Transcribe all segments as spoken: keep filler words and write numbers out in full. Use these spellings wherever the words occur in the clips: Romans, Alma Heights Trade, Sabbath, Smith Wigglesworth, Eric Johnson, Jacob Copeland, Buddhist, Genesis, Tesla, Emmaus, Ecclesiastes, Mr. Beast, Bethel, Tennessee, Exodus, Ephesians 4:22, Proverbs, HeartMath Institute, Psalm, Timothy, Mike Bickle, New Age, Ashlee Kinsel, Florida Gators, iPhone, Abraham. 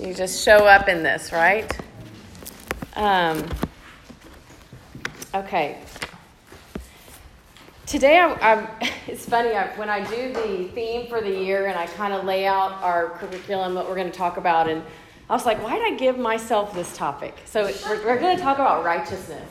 You just show up in this, right? Um, okay. Today, I, I, it's funny, I, when I do the theme for the year and I kind of lay out our curriculum, what we're going to talk about, and I was like, why did I give myself this topic? So we're, we're going to talk about righteousness.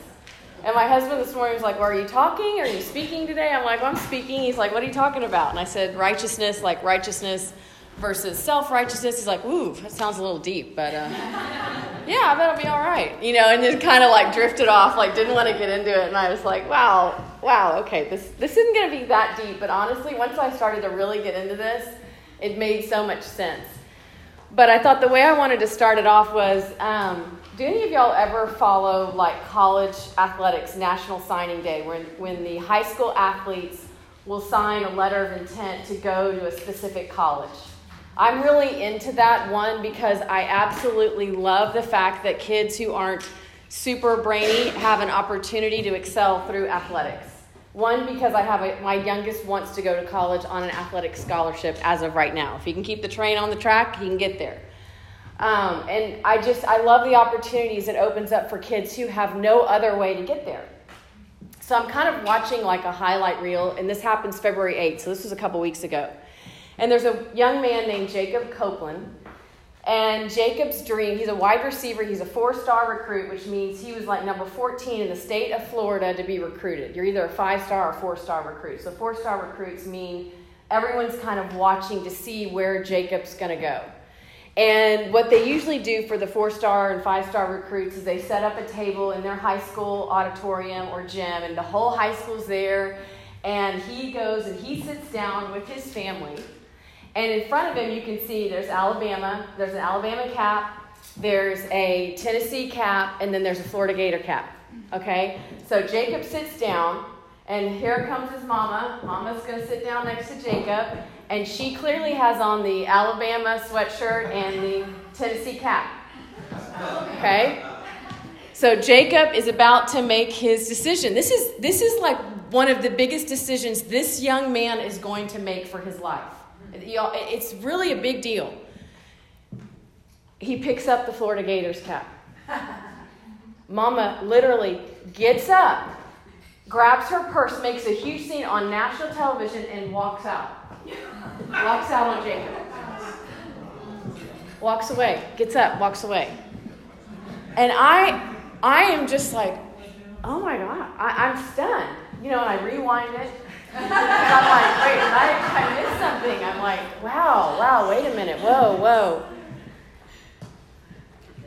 And my husband this morning was like, well, are you talking? Are you speaking today? I'm like, well, I'm speaking. He's like, what are you talking about? And I said, righteousness, like righteousness versus self-righteousness. He's like, ooh, that sounds a little deep, but uh, yeah, I bet it'll be all right. You know, and then kind of like drifted off, like didn't want to get into it. And I was like, wow, wow, okay, this, this isn't going to be that deep. But honestly, once I started to really get into this, it made so much sense. But I thought the way I wanted to start it off was... Um, Do any of y'all ever follow like college athletics National Signing Day when, when the high school athletes will sign a letter of intent to go to a specific college? I'm really into that one because I absolutely love the fact that kids who aren't super brainy have an opportunity to excel through athletics. One, because I have a, my youngest wants to go to college on an athletic scholarship as of right now. If he can keep the train on the track, he can get there. Um, and I just, I love the opportunities it opens up for kids who have no other way to get there. So I'm kind of watching like a highlight reel, and this happens February eighth, so this was a couple weeks ago. And there's a young man named Jacob Copeland, and Jacob's dream, he's a wide receiver, he's a four-star recruit, which means he was like number fourteen in the state of Florida to be recruited. You're either a five-star or four-star recruit. So four-star recruits mean everyone's kind of watching to see where Jacob's going to go. And what they usually do for the four-star and five-star recruits is they set up a table in their high school auditorium or gym, and the whole high school's there, and he goes and he sits down with his family, and in front of him you can see there's Alabama, there's an Alabama cap, there's a Tennessee cap, and then there's a Florida Gator cap, okay? So Jacob sits down, and here comes his mama. Mama's going to sit down next to Jacob, and she clearly has on the Alabama sweatshirt and the Tennessee cap, okay? So Jacob is about to make his decision. This is this is like one of the biggest decisions this young man is going to make for his life. It's really a big deal. He picks up the Florida Gators cap. Mama literally gets up, grabs her purse, makes a huge scene on national television, and walks out. Walks out on Jacob. Walks away. Gets up. Walks away. And I, I am just like, oh my God, I, I'm stunned. You know, and I rewind it. And I'm like, wait, I, I missed something. I'm like, wow, wow, wait a minute, whoa, whoa.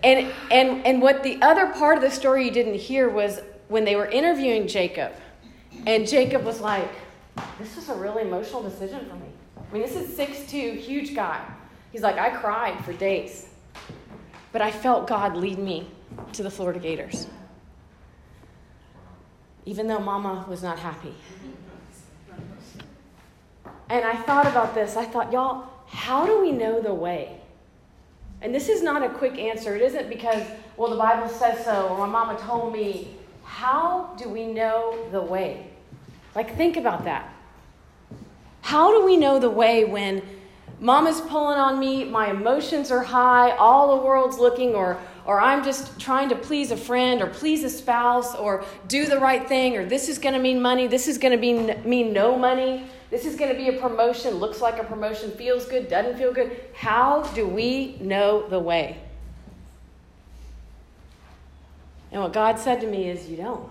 And and and what the other part of the story you didn't hear was when they were interviewing Jacob, and Jacob was like, this was a really emotional decision for me. I mean, this is six foot two, huge guy. He's like, I cried for days. But I felt God lead me to the Florida Gators. Even though Mama was not happy. And I thought about this. I thought, y'all, how do we know the way? And this is not a quick answer. It isn't because, well, the Bible says so, or my mama told me. How do we know the way? Like, think about that. How do we know the way when mama's pulling on me, my emotions are high, all the world's looking, or or I'm just trying to please a friend or please a spouse or do the right thing, or this is going to mean money, this is going to be mean no money, this is going to be a promotion, looks like a promotion, feels good, doesn't feel good. How do we know the way? And what God said to me is, you don't.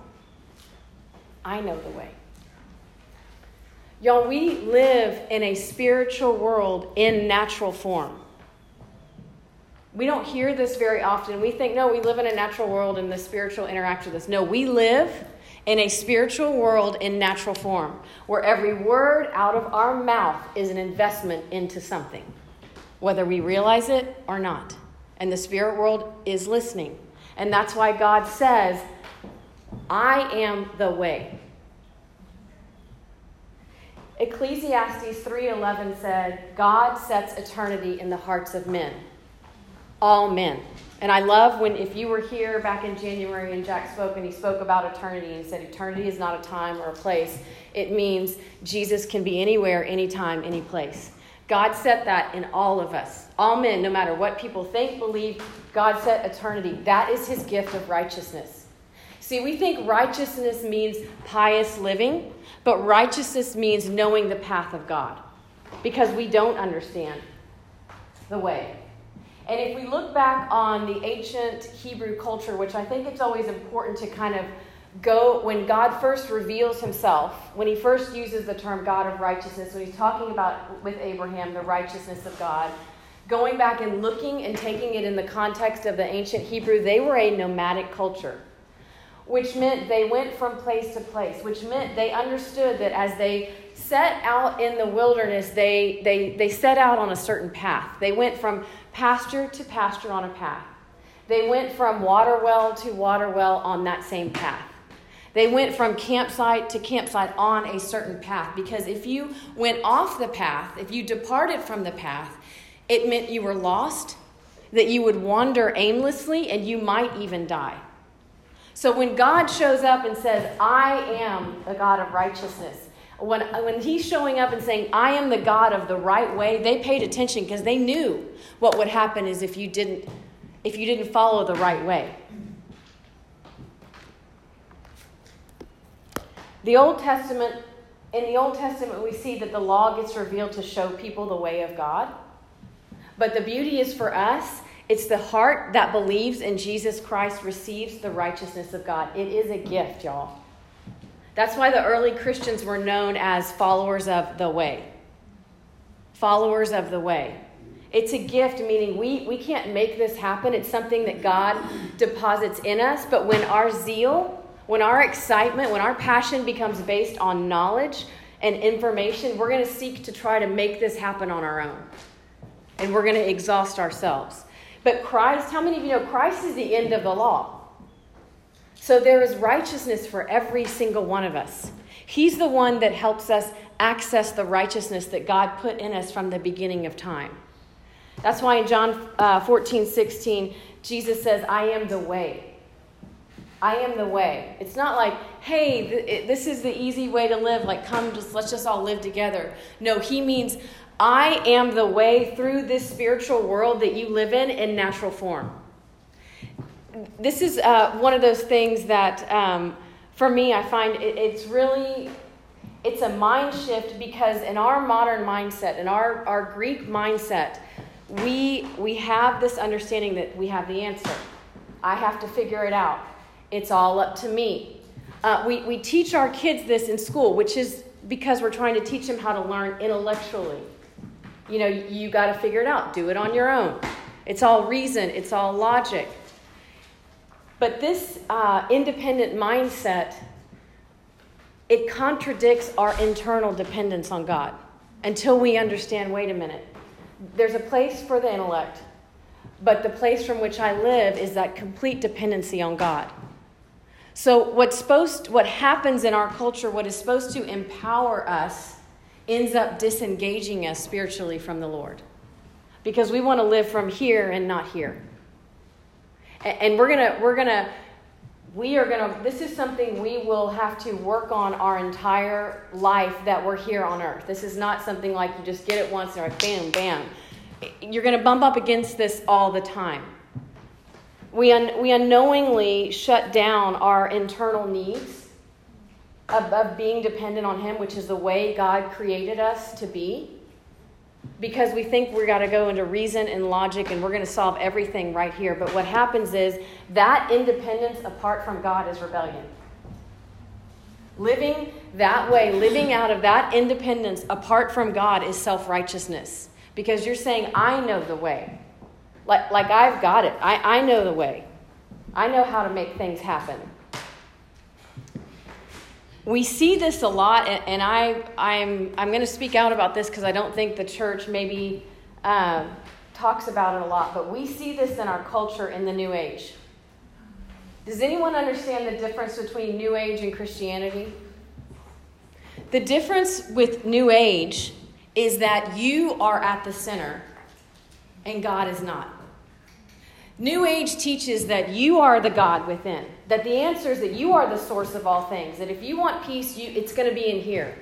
I know the way. Y'all, we live in a spiritual world in natural form. We don't hear this very often. We think, no, we live in a natural world and the spiritual interacts with us. No, we live in a spiritual world in natural form where every word out of our mouth is an investment into something, whether we realize it or not. And the spirit world is listening. And that's why God says, I am the way. Ecclesiastes three eleven said, God sets eternity in the hearts of men, all men. And I love when, if you were here back in January and Jack spoke and he spoke about eternity and he said eternity is not a time or a place. It means Jesus can be anywhere, anytime, any place. God set that in all of us. All men, no matter what people think, believe, God set eternity. That is his gift of righteousness. See, we think righteousness means pious living, but righteousness means knowing the path of God, because we don't understand the way. And if we look back on the ancient Hebrew culture, which I think it's always important to kind of go, when God first reveals himself, when he first uses the term God of righteousness, when he's talking about with Abraham, the righteousness of God, going back and looking and taking it in the context of the ancient Hebrew, they were a nomadic culture, which meant they went from place to place, which meant they understood that as they set out in the wilderness, they they they set out on a certain path. They went from pasture to pasture on a path. They went from water well to water well on that same path. They went from campsite to campsite on a certain path, because if you went off the path, if you departed from the path, it meant you were lost, that you would wander aimlessly, and you might even die. So when God shows up and says, I am the God of righteousness, when, when he's showing up and saying, I am the God of the right way, they paid attention, because they knew what would happen is if you didn't, if you didn't follow the right way. The Old Testament, in the Old Testament, we see that the law gets revealed to show people the way of God. But the beauty is for us, it's the heart that believes in Jesus Christ receives the righteousness of God. It is a gift, y'all. That's why the early Christians were known as followers of the way. Followers of the way. It's a gift, meaning we, we can't make this happen. It's something that God deposits in us. But when our zeal, when our excitement, when our passion becomes based on knowledge and information, we're going to seek to try to make this happen on our own. And we're going to exhaust ourselves. But Christ, how many of you know Christ is the end of the law? So there is righteousness for every single one of us. He's the one that helps us access the righteousness that God put in us from the beginning of time. That's why in John uh, fourteen sixteen, Jesus says, I am the way. I am the way. It's not like, hey, th- it, this is the easy way to live. Like, come, just let's just all live together. No, he means I am the way through this spiritual world that you live in in natural form. This is uh, one of those things that, um, for me, I find it, it's really, it's a mind shift, because in our modern mindset, in our, our Greek mindset, we we have this understanding that we have the answer. I have to figure it out. It's all up to me. Uh, we, we teach our kids this in school, which is because we're trying to teach them how to learn intellectually. You know, you, you got to figure it out. Do it on your own. It's all reason. It's all logic. But this uh, independent mindset, it contradicts our internal dependence on God until we understand, wait a minute, there's a place for the intellect, but the place from which I live is that complete dependency on God. So what's supposed, what happens in our culture, what is supposed to empower us, ends up disengaging us spiritually from the Lord, because we want to live from here and not here. And we're gonna, we're gonna, we are gonna. This is something we will have to work on our entire life that we're here on earth. This is not something like you just get it once and like bam, bam. You're gonna bump up against this all the time. We, un- we unknowingly shut down our internal needs of, of being dependent on him, which is the way God created us to be, because we think we've got to go into reason and logic and we're going to solve everything right here. But what happens is that independence apart from God is rebellion. Living that way, living out of that independence apart from God is self-righteousness, because you're saying, I know the way. Like, like I've got it. I, I know the way. I know how to make things happen. We see this a lot, and, and I, I'm I'm going to speak out about this because I don't think the church maybe uh, talks about it a lot, but we see this in our culture in the New Age. Does anyone understand the difference between New Age and Christianity? The difference with New Age is that you are at the center and God is not. New Age teaches that you are the God within, that the answer is that you are the source of all things, that if you want peace, you, it's going to be in here.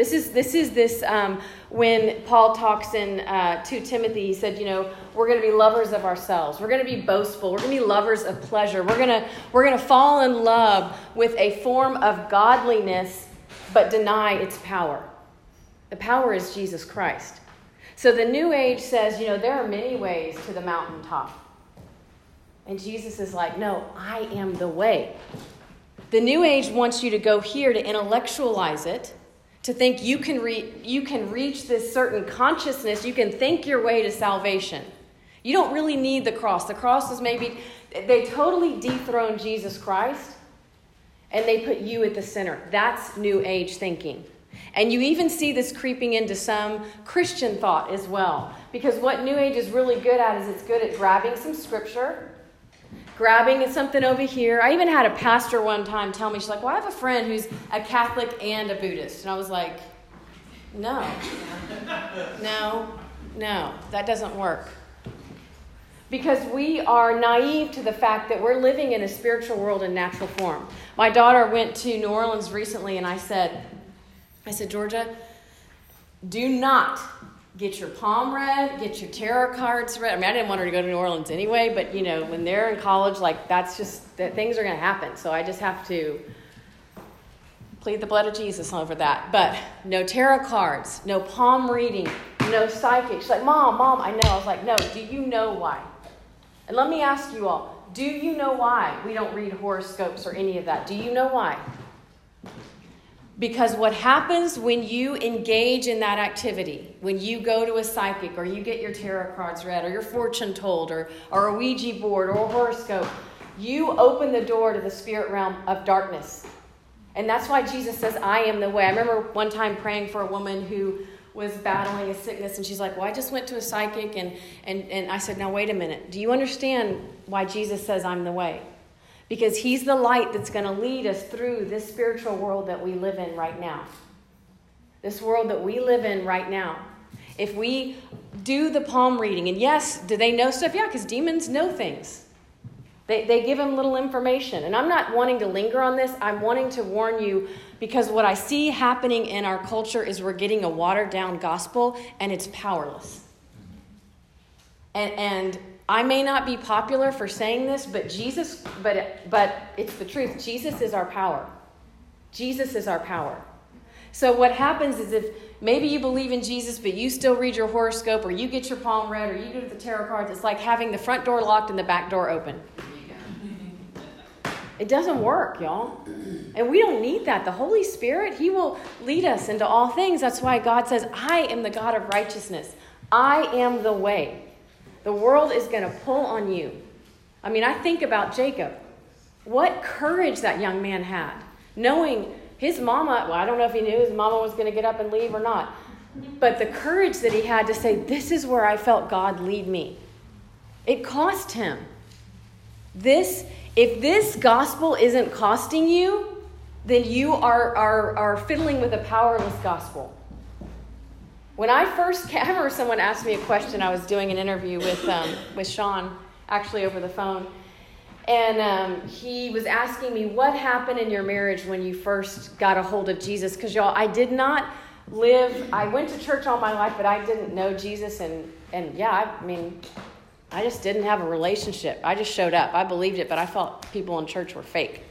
This is this is this um, when Paul talks in uh, to Timothy, he said, you know, we're going to be lovers of ourselves. We're going to be boastful. We're going to be lovers of pleasure. We're gonna we're gonna fall in love with a form of godliness, but deny its power. The power is Jesus Christ. So the New Age says, you know, there are many ways to the mountaintop. And Jesus is like, no, I am the way. The New Age wants you to go here to intellectualize it, to think you can re- you can reach this certain consciousness, you can think your way to salvation. You don't really need the cross. The cross is maybe, they totally dethrone Jesus Christ, and they put you at the center. That's New Age thinking. And you even see this creeping into some Christian thought as well. Because what New Age is really good at is it's good at grabbing some scripture, grabbing something over here. I even had a pastor one time tell me, she's like, well, I have a friend who's a Catholic and a Buddhist. And I was like, no, no, no, that doesn't work. Because we are naive to the fact that we're living in a spiritual world in natural form. My daughter went to New Orleans recently, and I said, I said, Georgia, do not get your palm read, get your tarot cards read. I mean, I didn't want her to go to New Orleans anyway, but, you know, when they're in college, like, that's just, that things are going to happen. So I just have to plead the blood of Jesus over that. But no tarot cards, no palm reading, no psychic. She's like, Mom, Mom, I know. I was like, no, do you know why? And let me ask you all, do you know why we don't read horoscopes or any of that? Do you know why? Because what happens when you engage in that activity, when you go to a psychic or you get your tarot cards read or your fortune told or, or a Ouija board or a horoscope, you open the door to the spirit realm of darkness. And that's why Jesus says, I am the way. I remember one time praying for a woman who was battling a sickness, and she's like, well, I just went to a psychic, and, and, and I said, now wait a minute. Do you understand why Jesus says I'm the way? Because he's the light that's going to lead us through this spiritual world that we live in right now. This world that we live in right now. If we do the palm reading, and yes, do they know stuff? Yeah, because demons know things. They they give them little information. And I'm not wanting to linger on this. I'm wanting to warn you, because what I see happening in our culture is we're getting a watered-down gospel, and it's powerless. And and... I may not be popular for saying this, but Jesus, but but it's the truth. Jesus is our power. Jesus is our power. So what happens is, if maybe you believe in Jesus, but you still read your horoscope, or you get your palm read, or you do the tarot cards, it's like having the front door locked and the back door open. It doesn't work, y'all. And we don't need that. The Holy Spirit, he will lead us into all things. That's why God says, I am the God of righteousness. I am the way. The world is going to pull on you. I mean, I think about Jacob. What courage that young man had, knowing his mama, well, I don't know if he knew his mama was going to get up and leave or not, but the courage that he had to say, this is where I felt God lead me. It cost him. This, if this gospel isn't costing you, then you are, are, are fiddling with a powerless gospel. When I first came, I remember someone asked me a question. I was doing an interview with um, with Sean, actually over the phone. And um, he was asking me, what happened in your marriage when you first got a hold of Jesus? Because, y'all, I did not live, I went to church all my life, but I didn't know Jesus. And, and yeah, I mean, I just didn't have a relationship. I just showed up. I believed it, but I felt people in church were fake.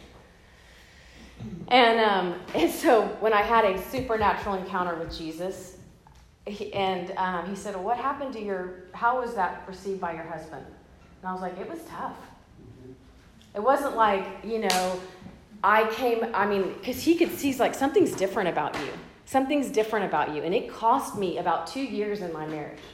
And um, and so when I had a supernatural encounter with Jesus, He, and um, he said, well, what happened to your, how was that received by your husband? And I was like, it was tough. It wasn't like, you know, I came, I mean, because he could see, he's like, something's different about you. Something's different about you. And it cost me about two years in my marriage.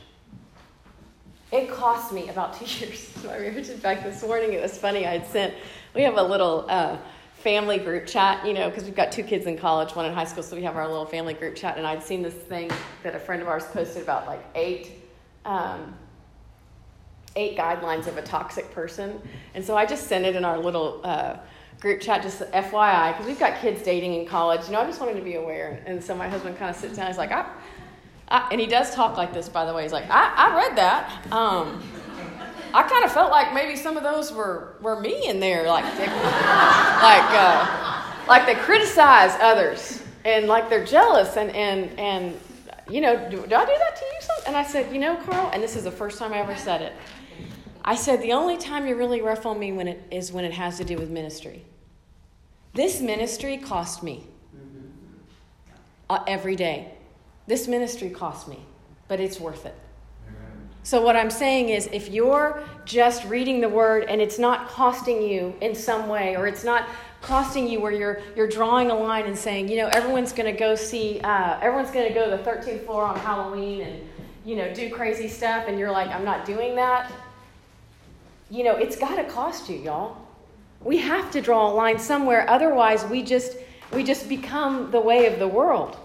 It cost me about two years in my marriage. In fact, this morning, it was funny. I had sent, we have a little uh, family group chat, you know, because we've got two kids in college, one in high school, so we have our little family group chat. And I'd seen this thing that a friend of ours posted about like eight um, eight guidelines of a toxic person. And so I just sent it in our little uh, group chat, just F Y I, because we've got kids dating in college. You know, I just wanted to be aware. And so my husband kind of sits down, he's like, I, I, and he does talk like this, by the way. He's like, I, I read that. Um, I kind of felt like maybe some of those were, were me in there, like they, like uh, like they criticize others. and like they're jealous and, and, and you know, do, do I do that to you? Something? And I said, you know, Carl, and this is the first time I ever said it. I said, the only time you're really rough on me when it is when it has to do with ministry. This ministry cost me uh, every day. This ministry cost me, but it's worth it. So what I'm saying is, if you're just reading the word and it's not costing you in some way, or it's not costing you where you're you're drawing a line and saying, you know, everyone's going to go see, uh, everyone's going to go to the thirteenth floor on Halloween and, you know, do crazy stuff, and you're like, I'm not doing that. You know, it's got to cost you, y'all. We have to draw a line somewhere, otherwise we just we just become the way of the world.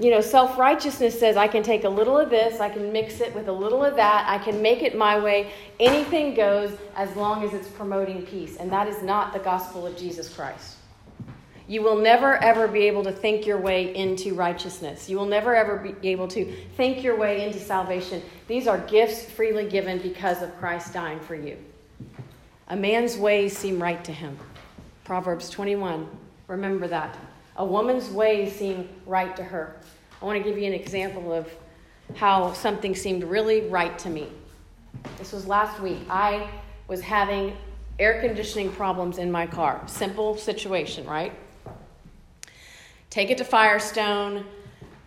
You know, self-righteousness says, I can take a little of this, I can mix it with a little of that, I can make it my way. Anything goes as long as it's promoting peace. And that is not the gospel of Jesus Christ. You will never, ever be able to think your way into righteousness. You will never, ever be able to think your way into salvation. These are gifts freely given because of Christ dying for you. A man's ways seem right to him. Proverbs twenty-one. Remember that. A woman's ways seem right to her. I want to give you an example of how something seemed really right to me. This was last week. I was having air conditioning problems in my car. Simple situation, right? Take it to Firestone.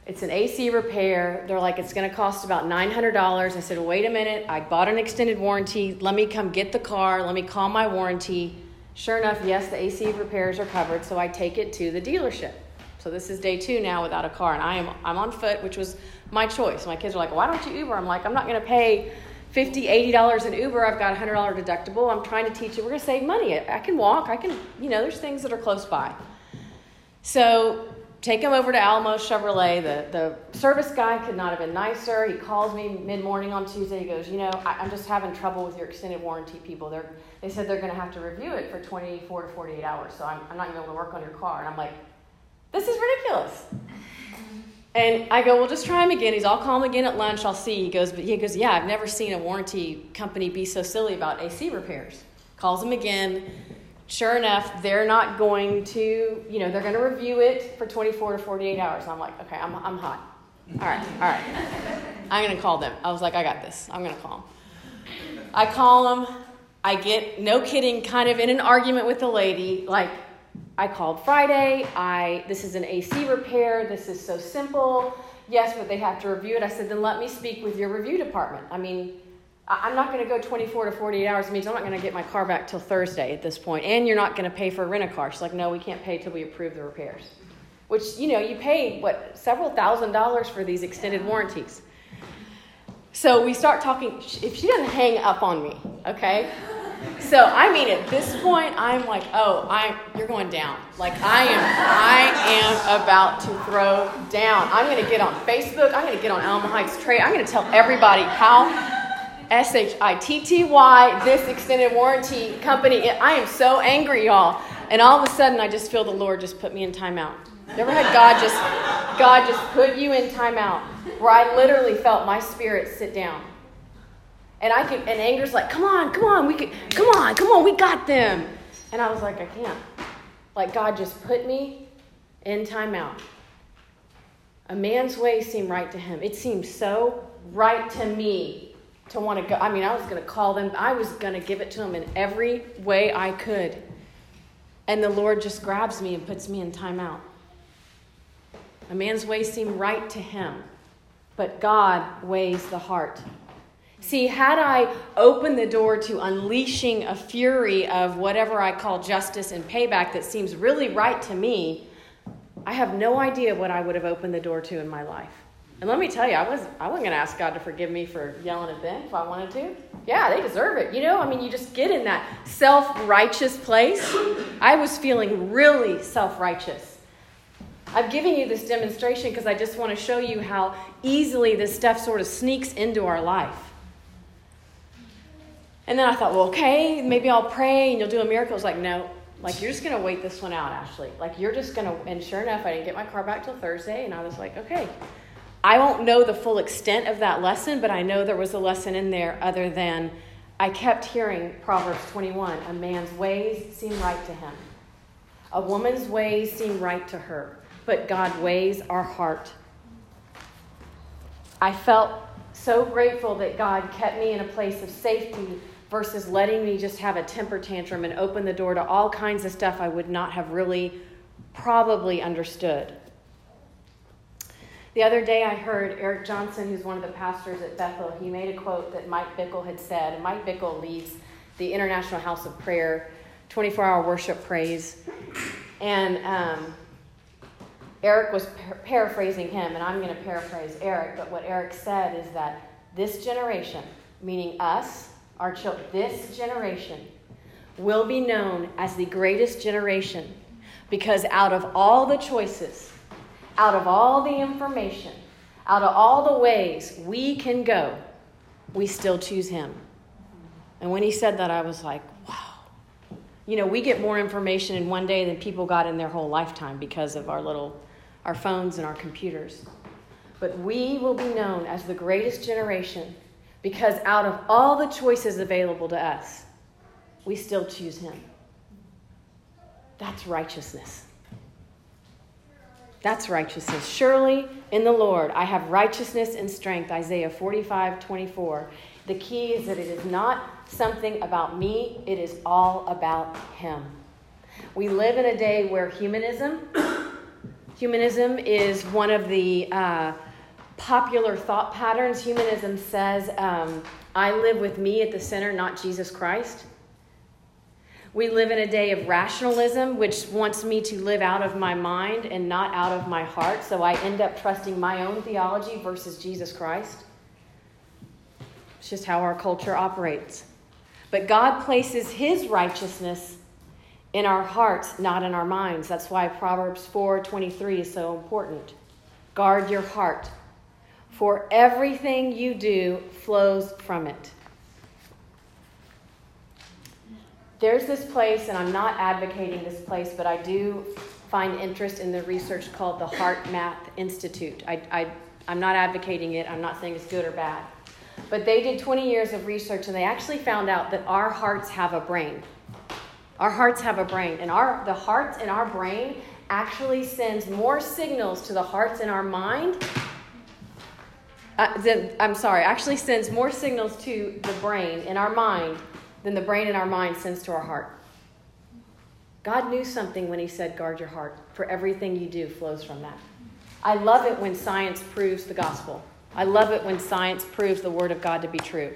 It's an A C repair. They're like, it's going to cost about nine hundred dollars. I said, wait a minute. I bought an extended warranty. Let me come get the car. Let me call my warranty. Sure enough, yes, the A C repairs are covered, so I take it to the dealership. So this is day two now without a car, and I am I'm on foot, which was my choice. My kids are like, why don't you Uber? I'm like, I'm not going to pay fifty dollars, eighty dollars an Uber. I've got a one hundred dollars deductible. I'm trying to teach you. We're going to save money. I can walk. I can, you know, there's things that are close by. So take them over to Alamo Chevrolet. The, the service guy could not have been nicer. He calls me mid-morning on Tuesday. He goes, you know, I, I'm just having trouble with your extended warranty people. They're, they said they're going to have to review it for twenty-four to forty-eight hours, so I'm, I'm not going to be able to work on your car. And I'm like, this is ridiculous. And I go, well, just try him again. He's, I'll call him again at lunch. I'll see. He goes, but he goes, yeah, I've never seen a warranty company be so silly about A C repairs. Calls him again. Sure enough, they're not going to, you know, they're going to review it for twenty-four to forty-eight hours. And I'm like, okay, I'm I'm hot. All right, all right. I'm going to call them. I was like, I got this. I'm going to call them. I call them. I get, no kidding, kind of in an argument with the lady. Like, I called Friday. I this is an A C repair. This is so simple. Yes, but they have to review it. I said, then let me speak with your review department. I mean, I'm not going to go twenty-four to forty-eight hours. It means I'm not going to get my car back till Thursday at this point. And you're not going to pay for a rent-a-car. She's like, no, we can't pay till we approve the repairs. Which, you know, you pay, what, several thousand dollars for these extended warranties. So we start talking. If she doesn't hang up on me, okay? So, I mean, at this point, I'm like, oh, I'm, you're going down. Like, I am I am about to throw down. I'm going to get on Facebook. I'm going to get on Alma Heights Trade. I'm going to tell everybody how S H I T T Y, this extended warranty company. I am so angry, y'all. And all of a sudden, I just feel the Lord just put me in timeout. Never had God just, God just put you in timeout, where I literally felt my spirit sit down. And I could, and anger's like, come on, come on, we could, come on, come on, we got them. And I was like, I can't. Like, God just put me in timeout. A man's ways seem right to him. It seemed so right to me. To want to go, I mean, I was going to call them. I was going to give it to them in every way I could. And the Lord just grabs me and puts me in timeout. A man's ways seem right to him, but God weighs the heart. See, had I opened the door to unleashing a fury of whatever I call justice and payback that seems really right to me, I have no idea what I would have opened the door to in my life. And let me tell you, I was I wasn't going to ask God to forgive me for yelling at them if I wanted to. Yeah, they deserve it. You know, I mean, you just get in that self-righteous place. I was feeling really self-righteous. I'm giving you this demonstration because I just want to show you how easily this stuff sort of sneaks into our life. And then I thought, well, okay, maybe I'll pray and you'll do a miracle. It's like, no. Like, you're just going to wait this one out, Ashley. Like, you're just going to, and sure enough, I didn't get my car back till Thursday, and I was like, okay. I won't know the full extent of that lesson, but I know there was a lesson in there other than I kept hearing Proverbs twenty-one, a man's ways seem right to him. A woman's ways seem right to her, but God weighs our heart. I felt so grateful that God kept me in a place of safety versus letting me just have a temper tantrum and open the door to all kinds of stuff I would not have really probably understood. The other day I heard Eric Johnson, who's one of the pastors at Bethel, he made a quote that Mike Bickle had said. And Mike Bickle leads the International House of Prayer, twenty-four hour worship praise. And um, Eric was par- paraphrasing him, and I'm going to paraphrase Eric. But what Eric said is that this generation, meaning us, our children, this generation will be known as the greatest generation because out of all the choices, out of all the information, out of all the ways we can go, we still choose him. And when he said that, I was like, wow. You know, we get more information in one day than people got in their whole lifetime because of our little, our phones and our computers. But we will be known as the greatest generation because out of all the choices available to us, we still choose him. That's righteousness. That's righteousness. Surely in the Lord I have righteousness and strength, Isaiah forty-five twenty-four. The key is that it is not something about me. It is all about him. We live in a day where humanism, humanism is one of the uh, popular thought patterns. Humanism says, um, I live with me at the center, not Jesus Christ. We live in a day of rationalism, which wants me to live out of my mind and not out of my heart. So I end up trusting my own theology versus Jesus Christ. It's just how our culture operates. But God places his righteousness in our hearts, not in our minds. That's why Proverbs four twenty-three is so important. Guard your heart, for everything you do flows from it. There's this place, and I'm not advocating this place, but I do find interest in the research called the HeartMath Institute. I, I, I'm not advocating it. I'm not saying it's good or bad. But they did twenty years of research, and they actually found out that our hearts have a brain. Our hearts have a brain, and our the hearts in our brain actually sends more signals to the hearts in our mind. Uh, than, I'm sorry, actually sends more signals to the brain in our mind than the brain in our mind sends to our heart. God knew something when he said, guard your heart, for everything you do flows from that. I love it when science proves the gospel. I love it when science proves the word of God to be true.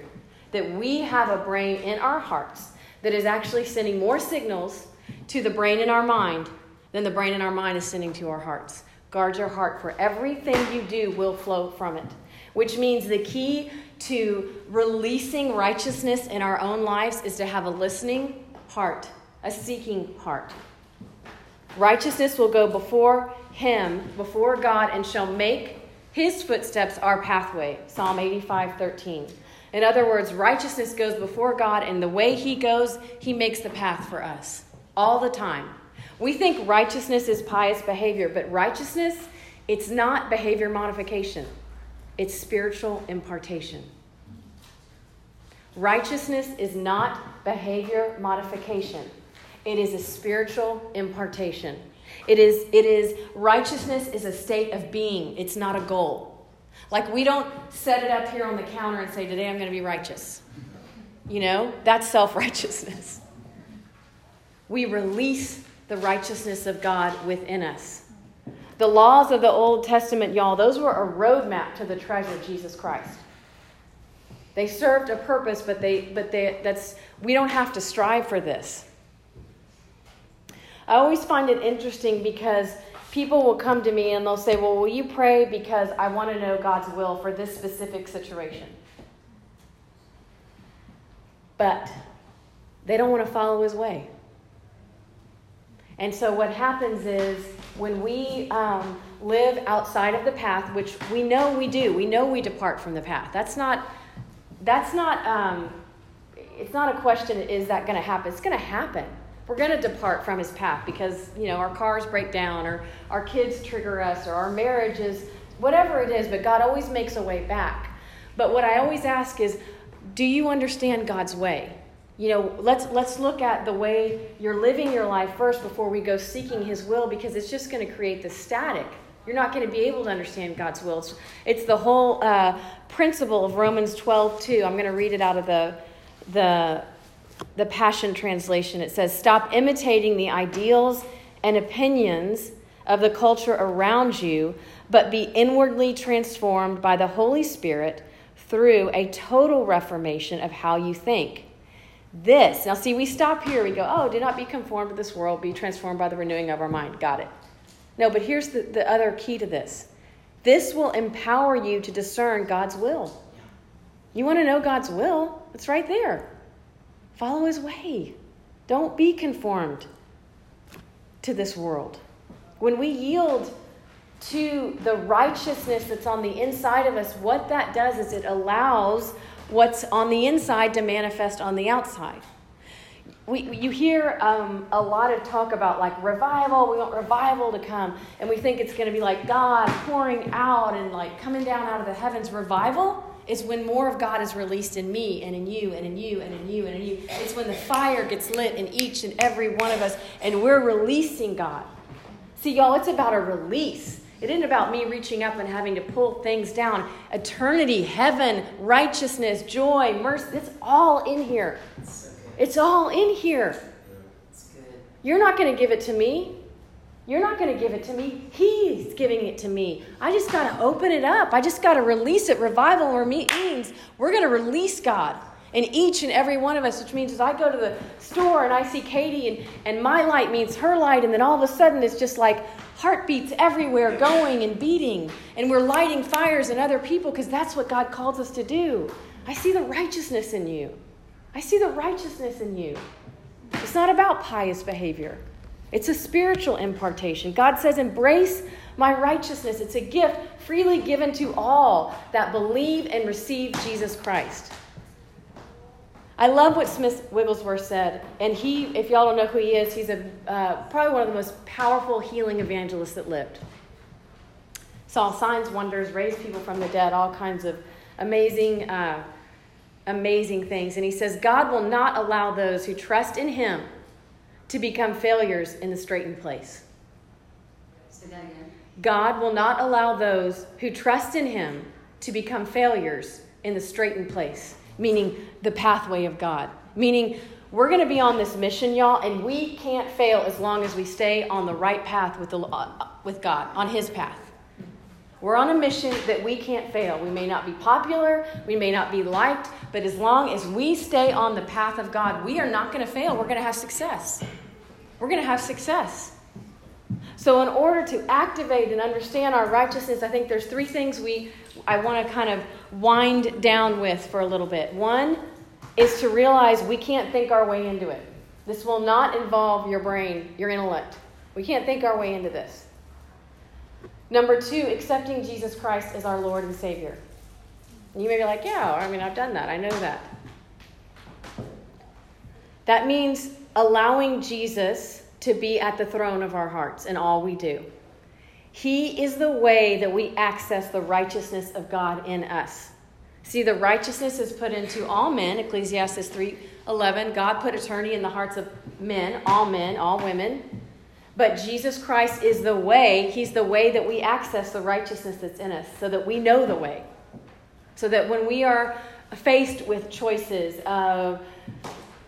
That we have a brain in our hearts that is actually sending more signals to the brain in our mind than the brain in our mind is sending to our hearts. Guard your heart, for everything you do will flow from it. Which means the key to releasing righteousness in our own lives is to have a listening heart, a seeking heart. Righteousness will go before him, before God, and shall make his footsteps our pathway, Psalm eighty-five thirteen. In other words, righteousness goes before God, and the way he goes, he makes the path for us all the time. We think righteousness is pious behavior, but righteousness, it's not behavior modification. It's spiritual impartation. Righteousness is not behavior modification. It is a spiritual impartation. It is, it is, righteousness is a state of being. It's not a goal. Like we don't set it up here on the counter and say, today I'm going to be righteous. You know, that's self-righteousness. We release the righteousness of God within us. The laws of the Old Testament, y'all, those were a roadmap to the treasure, Jesus Christ. They served a purpose, but they, but they, that's, we don't have to strive for this. I always find it interesting because people will come to me and they'll say, well, will you pray because I want to know God's will for this specific situation? But they don't want to follow his way. And so what happens is when we um, live outside of the path, which we know we do, we know we depart from the path. That's not, that's not, um, it's not a question, is that going to happen? It's going to happen. We're going to depart from his path because, you know, our cars break down or our kids trigger us or our marriages, whatever it is, but God always makes a way back. But what I always ask is, do you understand God's way? You know, let's let's look at the way you're living your life first before we go seeking his will, because it's just going to create this static. You're not going to be able to understand God's will. It's, it's the whole uh, principle of Romans twelve two. I'm going to read it out of the, the, the Passion Translation. It says, "Stop imitating the ideals and opinions of the culture around you, but be inwardly transformed by the Holy Spirit through a total reformation of how you think. This," now see, we stop here, we go, oh, do not be conformed to this world, be transformed by the renewing of our mind. Got it. No, but here's the, the other key to this. This will empower you to discern God's will. You want to know God's will? It's right there. Follow his way. Don't be conformed to this world. When we yield to the righteousness that's on the inside of us, what that does is it allows what's on the inside to manifest on the outside. We, you hear um, a lot of talk about like revival. We want revival to come, and we think it's going to be like God pouring out and like coming down out of the heavens. Revival is when more of God is released in me and in you and in you and in you and in you. It's when the fire gets lit in each and every one of us, and we're releasing God. See, y'all, it's about a release. It isn't about me reaching up and having to pull things down. Eternity, heaven, righteousness, joy, mercy, it's all in here. It's all in here. You're not going to give it to me. You're not going to give it to me. He's giving it to me. I just got to open it up. I just got to release it. Revival means we're going to release God in each and every one of us, which means as I go to the store and I see Katie and, and my light meets her light, and then all of a sudden it's just like heartbeats everywhere going and beating, and we're lighting fires in other people because that's what God calls us to do. I see the righteousness in you. I see the righteousness in you. It's not about pious behavior. It's a spiritual impartation. God says, embrace my righteousness. It's a gift freely given to all that believe and receive Jesus Christ. I love what Smith Wigglesworth said, and he, if y'all don't know who he is, he's a uh, probably one of the most powerful healing evangelists that lived. Saw signs, wonders, raised people from the dead, all kinds of amazing, uh, amazing things. And he says, God will not allow those who trust in him to become failures in the straightened place. Say that again. God will not allow those who trust in him to become failures in the straightened place. Meaning the pathway of God. Meaning we're going to be on this mission, y'all, and we can't fail as long as we stay on the right path with the uh, with God, on his path. We're on a mission that we can't fail. We may not be popular, we may not be liked, but as long as we stay on the path of God, we are not going to fail. We're going to have success. We're going to have success. So in order to activate and understand our righteousness, I think there's three things we I want to kind of wind down with for a little bit. One is to realize we can't think our way into it. This will not involve your brain, your intellect. We can't think our way into this. Number two, accepting Jesus Christ as our Lord and Savior. And you may be like, yeah, I mean, I've done that. I know that. That means allowing Jesus to be at the throne of our hearts in all we do. He is the way that we access the righteousness of God in us. See, the righteousness is put into all men, Ecclesiastes three eleven. God put eternity in the hearts of men, all men, all women. But Jesus Christ is the way. He's the way that we access the righteousness that's in us, so that we know the way. So that when we are faced with choices of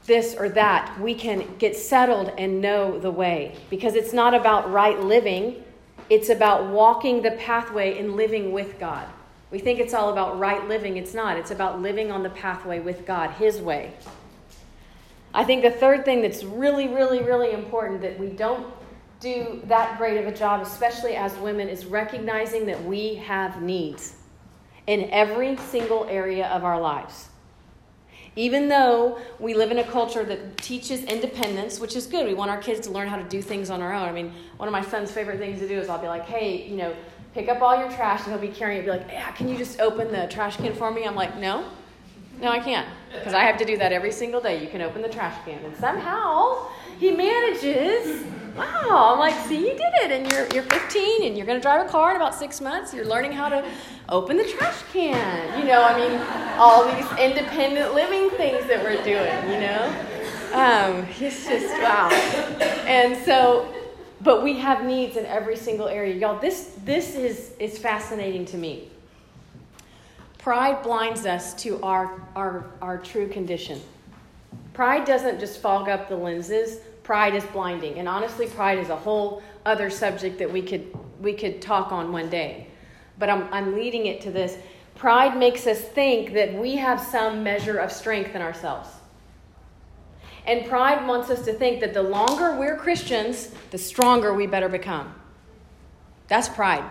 this or that, we can get settled and know the way. Because it's not about right living. It's about walking the pathway and living with God. We think it's all about right living. It's not. It's about living on the pathway with God, his way. I think the third thing that's really, really, really important that we don't do that great of a job, especially as women, is recognizing that we have needs in every single area of our lives. Even though we live in a culture that teaches independence, which is good. We want our kids to learn how to do things on our own. I mean, one of my son's favorite things to do is I'll be like, hey, you know, pick up all your trash, and he'll be carrying it. Be like, yeah, can you just open the trash can for me? I'm like, no, no, I can't, because I have to do that every single day. You can open the trash can. And somehow he manages wow, I'm like, see, you did it, and you're you're fifteen, and you're going to drive a car in about six months. You're learning how to open the trash can. You know, I mean, all these independent living things that we're doing, you know. Um, it's just, wow. And so, but we have needs in every single area. Y'all, this this is, is fascinating to me. Pride blinds us to our, our, our true condition. Pride doesn't just fog up the lenses. Pride is blinding. And honestly, pride is a whole other subject that we could we could talk on one day. But I'm I'm leading it to this. Pride makes us think that we have some measure of strength in ourselves. And pride wants us to think that the longer we're Christians, the stronger we better become. That's pride.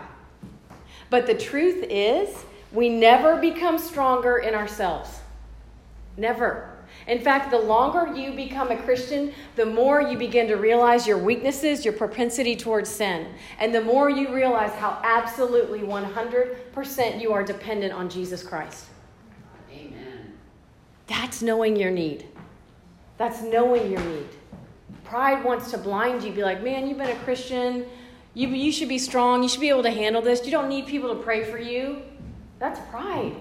But the truth is, we never become stronger in ourselves. Never. In fact, the longer you become a Christian, the more you begin to realize your weaknesses, your propensity towards sin. And the more you realize how absolutely one hundred percent you are dependent on Jesus Christ. Amen. That's knowing your need. That's knowing your need. Pride wants to blind you, be like, man, you've been a Christian. You, you should be strong. You should be able to handle this. You don't need people to pray for you. That's pride.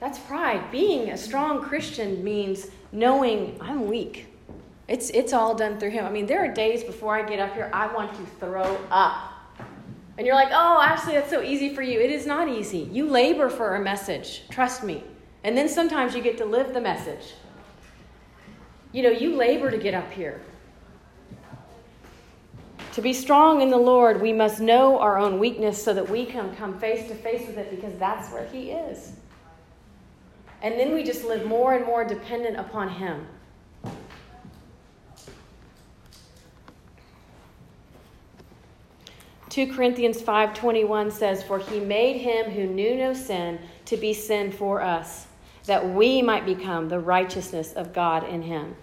That's pride. Being a strong Christian means knowing I'm weak. It's it's all done through him. I mean, there are days before I get up here, I want to throw up. And you're like, oh, Ashley, that's so easy for you. It is not easy. You labor for a message. Trust me. And then sometimes you get to live the message. You know, you labor to get up here. To be strong in the Lord, we must know our own weakness so that we can come face to face with it because that's where he is. And then we just live more and more dependent upon him. Second Corinthians five twenty-one says, "For he made him who knew no sin to be sin for us, that we might become the righteousness of God in him."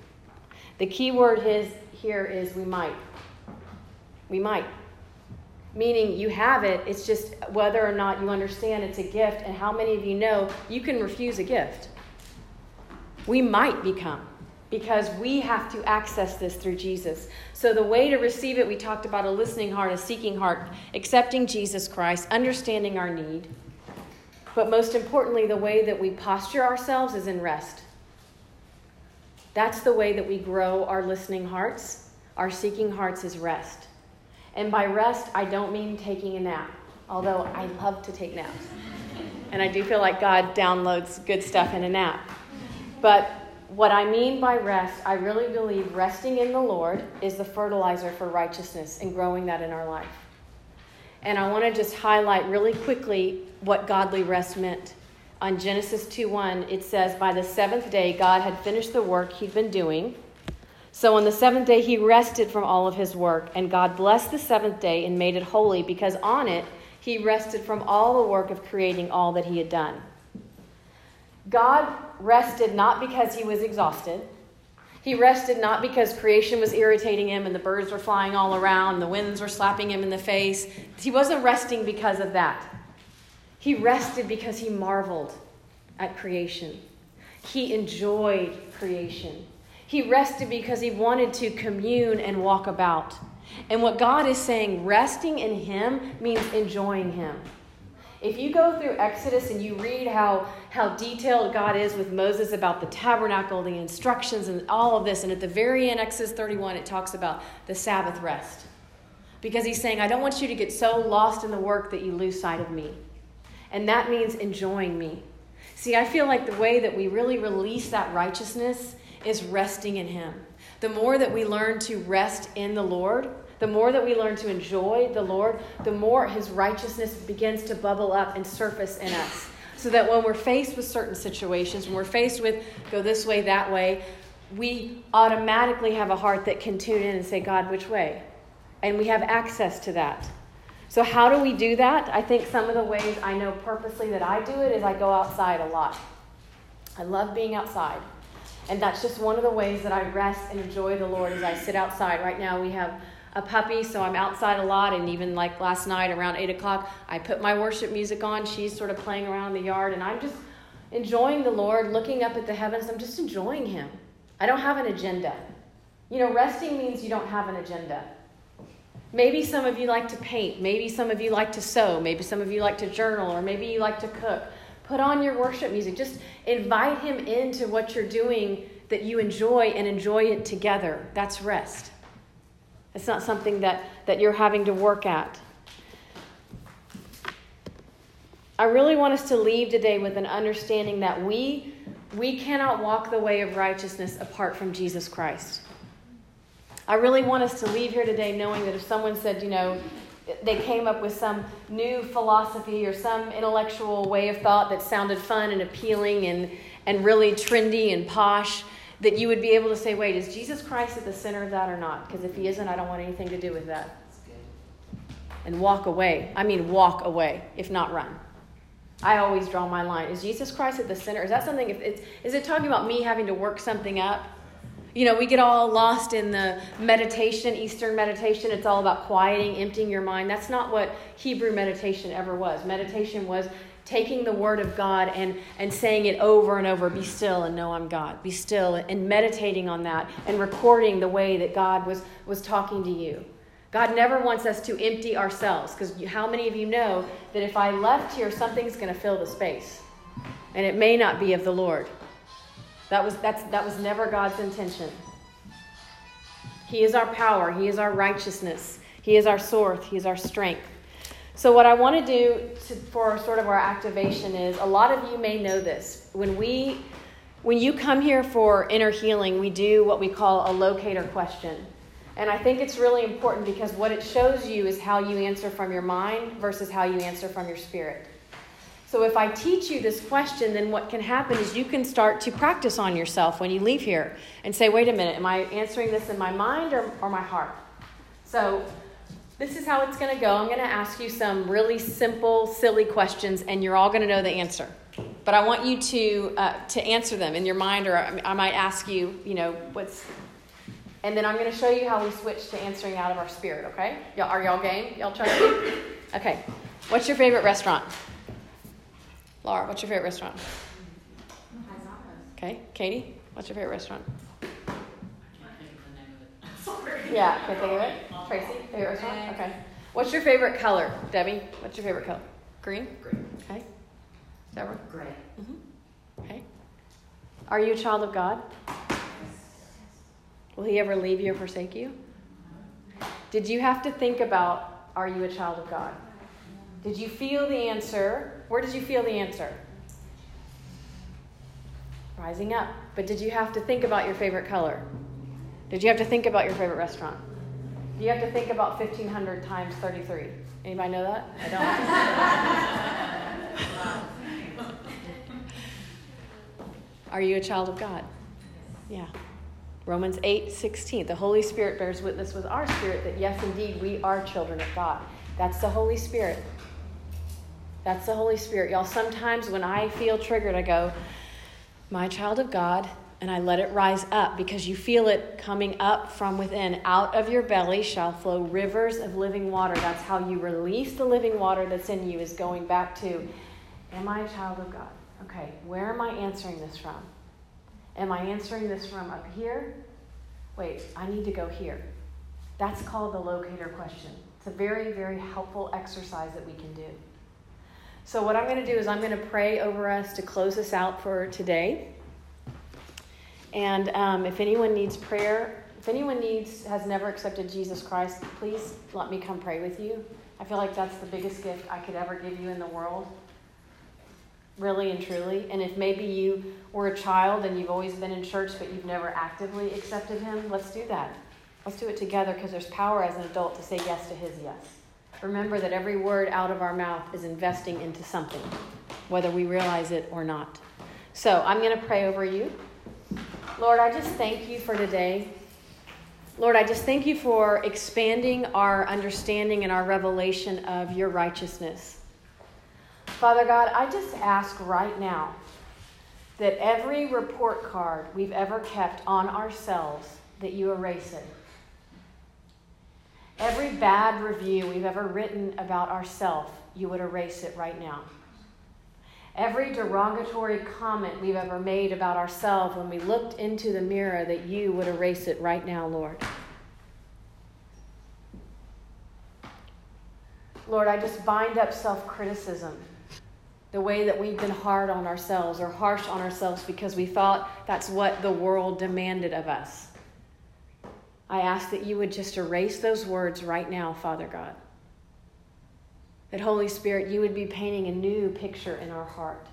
The key word is, here is we might. We might. Meaning you have it, it's just whether or not you understand it's a gift, and how many of you know you can refuse a gift. We might become, because we have to access this through Jesus. So the way to receive it, we talked about a listening heart, a seeking heart, accepting Jesus Christ, understanding our need. But most importantly, the way that we posture ourselves is in rest. That's the way that we grow our listening hearts, our seeking hearts is rest. And by rest, I don't mean taking a nap, although I love to take naps. And I do feel like God downloads good stuff in a nap. But what I mean by rest, I really believe resting in the Lord is the fertilizer for righteousness and growing that in our life. And I want to just highlight really quickly what godly rest meant. On Genesis two one, it says, "By the seventh day, God had finished the work he'd been doing. So on the seventh day, he rested from all of his work, and God blessed the seventh day and made it holy, because on it, he rested from all the work of creating all that he had done." God rested not because he was exhausted. He rested not because creation was irritating him and the birds were flying all around and the winds were slapping him in the face. He wasn't resting because of that. He rested because he marveled at creation. He enjoyed creation. He rested because he wanted to commune and walk about. And what God is saying, resting in him means enjoying him. If you go through Exodus and you read how, how detailed God is with Moses about the tabernacle, the instructions, and all of this, and at the very end, Exodus thirty-one, it talks about the Sabbath rest. Because he's saying, I don't want you to get so lost in the work that you lose sight of me. And that means enjoying me. See, I feel like the way that we really release that righteousness is resting in him. The more that we learn to rest in the Lord, the more that we learn to enjoy the Lord, the more his righteousness begins to bubble up and surface in us. So that when we're faced with certain situations, when we're faced with go this way, that way, we automatically have a heart that can tune in and say, God, which way? And we have access to that. So how do we do that? I think some of the ways I know purposely that I do it is I go outside a lot. I love being outside. And that's just one of the ways that I rest and enjoy the Lord as I sit outside. Right now we have a puppy, so I'm outside a lot. And even like last night around eight o'clock, I put my worship music on. She's sort of playing around in the yard. And I'm just enjoying the Lord, looking up at the heavens. I'm just enjoying him. I don't have an agenda. You know, resting means you don't have an agenda. Maybe some of you like to paint. Maybe some of you like to sew. Maybe some of you like to journal, or maybe you like to cook. Put on your worship music. Just invite him into what you're doing that you enjoy, and enjoy it together. That's rest. It's not something that, that you're having to work at. I really want us to leave today with an understanding that we, we cannot walk the way of righteousness apart from Jesus Christ. I really want us to leave here today knowing that if someone said, you know, they came up with some new philosophy or some intellectual way of thought that sounded fun and appealing and, and really trendy and posh, that you would be able to say, wait, is Jesus Christ at the center of that or not? Because if he isn't, I don't want anything to do with that. And walk away. I mean, walk away, if not run. I always draw my line. Is Jesus Christ at the center? Is that something, if it's, is it talking about me having to work something up? You know, we get all lost in the meditation, Eastern meditation. It's all about quieting, emptying your mind. That's not what Hebrew meditation ever was. Meditation was taking the word of God and, and saying it over and over. Be still and know I'm God. Be still, and meditating on that and recording the way that God was, was talking to you. God never wants us to empty ourselves, because how many of you know that if I left here, something's going to fill the space, and it may not be of the Lord. That was that's that was never God's intention. He is our power. He is our righteousness. He is our source. He is our strength. So what I want to do to, for sort of our activation is, a lot of you may know this. When we, when you come here for inner healing, we do what we call a locator question. And I think it's really important, because what it shows you is how you answer from your mind versus how you answer from your spirit. So if I teach you this question, then what can happen is you can start to practice on yourself when you leave here and say, wait a minute, am I answering this in my mind or, or my heart? So this is how it's going to go. I'm going to ask you some really simple, silly questions, and you're all going to know the answer. But I want you to uh, to answer them in your mind, or I, I might ask you, you know, what's... And then I'm going to show you how we switch to answering out of our spirit, okay? Y'all, are y'all game? Y'all trying to Okay. What's your favorite restaurant? Laura, what's your favorite restaurant? Okay. Katie, what's your favorite restaurant? I can't think of the name of it. Yeah, can't think of it. Tracy, favorite restaurant? Okay. What's your favorite color? Debbie, what's your favorite color? Green? Green. Okay. Deborah? Gray. Mm-hmm. Okay. Are you a child of God? Yes. Will he ever leave you or forsake you? Did you have to think about, are you a child of God? Did you feel the answer? Where did you feel the answer? Rising up. But did you have to think about your favorite color? Did you have to think about your favorite restaurant? Do you have to think about fifteen hundred times thirty-three? Anybody know that? I don't. Are you a child of God? Yeah. Romans eight sixteen. The Holy Spirit bears witness with our spirit that yes, indeed, we are children of God. That's the Holy Spirit. That's the Holy Spirit. Y'all, sometimes when I feel triggered, I go, my child of God, and I let it rise up, because you feel it coming up from within. Out of your belly shall flow rivers of living water. That's how you release the living water that's in you, is going back to, am I a child of God? Okay, where am I answering this from? Am I answering this from up here? Wait, I need to go here. That's called the locator question. It's a very, very helpful exercise that we can do. So what I'm going to do is I'm going to pray over us to close us out for today. And um, if anyone needs prayer, if anyone needs, has never accepted Jesus Christ, please let me come pray with you. I feel like that's the biggest gift I could ever give you in the world, really and truly. And if maybe you were a child and you've always been in church, but you've never actively accepted him, let's do that. Let's do it together, because there's power as an adult to say yes to his yes. Remember that every word out of our mouth is investing into something, whether we realize it or not. So I'm going to pray over you. Lord, I just thank you for today. Lord, I just thank you for expanding our understanding and our revelation of your righteousness. Father God, I just ask right now that every report card we've ever kept on ourselves, that you erase it. Every bad review we've ever written about ourselves, you would erase it right now. Every derogatory comment we've ever made about ourselves when we looked into the mirror, that you would erase it right now, Lord. Lord, I just bind up self-criticism, the way that we've been hard on ourselves or harsh on ourselves because we thought that's what the world demanded of us. I ask that you would just erase those words right now, Father God. That, Holy Spirit, you would be painting a new picture in our heart.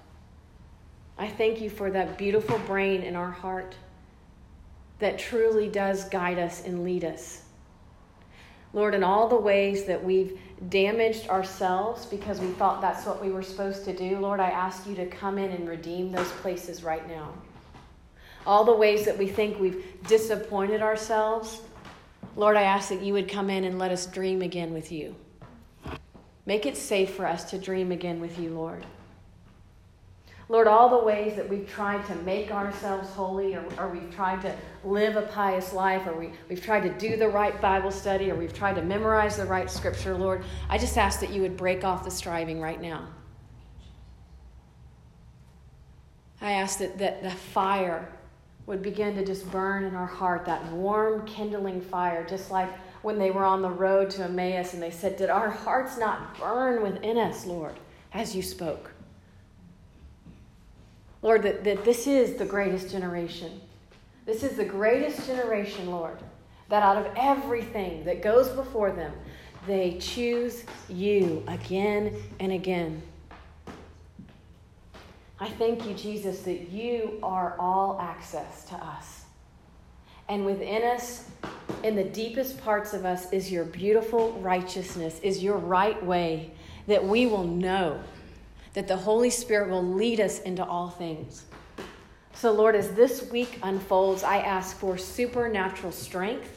I thank you for that beautiful brain in our heart that truly does guide us and lead us. Lord, in all the ways that we've damaged ourselves because we thought that's what we were supposed to do, Lord, I ask you to come in and redeem those places right now. All the ways that we think we've disappointed ourselves, Lord, I ask that you would come in and let us dream again with you. Make it safe for us to dream again with you, Lord. Lord, all the ways that we've tried to make ourselves holy, or, or we've tried to live a pious life, or we, we've tried to do the right Bible study, or we've tried to memorize the right scripture, Lord, I just ask that you would break off the striving right now. I ask that, that the fire would begin to just burn in our heart, that warm, kindling fire, just like when they were on the road to Emmaus and they said, did our hearts not burn within us, Lord, as you spoke? Lord, that, that this is the greatest generation. This is the greatest generation, Lord, that out of everything that goes before them, they choose you again and again. I thank you, Jesus, that you are all access to us. And within us, in the deepest parts of us, is your beautiful righteousness, is your right way, that we will know that the Holy Spirit will lead us into all things. So, Lord, as this week unfolds, I ask for supernatural strength,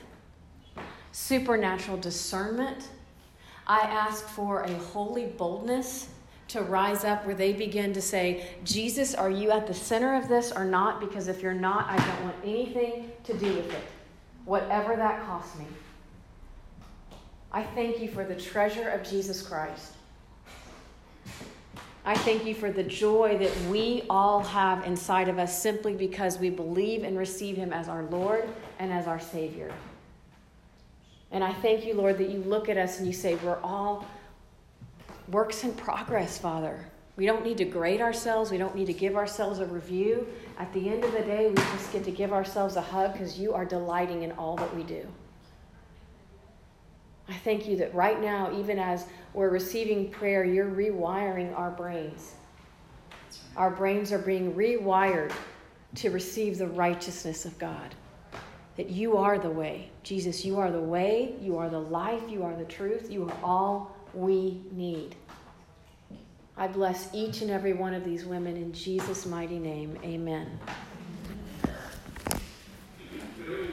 supernatural discernment. I ask for a holy boldness to rise up where they begin to say, Jesus, are you at the center of this or not? Because if you're not, I don't want anything to do with it, whatever that costs me. I thank you for the treasure of Jesus Christ. I thank you for the joy that we all have inside of us simply because we believe and receive him as our Lord and as our Savior. And I thank you, Lord, that you look at us and you say, we're all works in progress, Father. We don't need to grade ourselves. We don't need to give ourselves a review. At the end of the day, we just get to give ourselves a hug because you are delighting in all that we do. I thank you that right now, even as we're receiving prayer, you're rewiring our brains. Our brains are being rewired to receive the righteousness of God. That you are the way. Jesus, you are the way. You are the life. You are the truth. You are all we need. I bless each and every one of these women in Jesus' mighty name. Amen.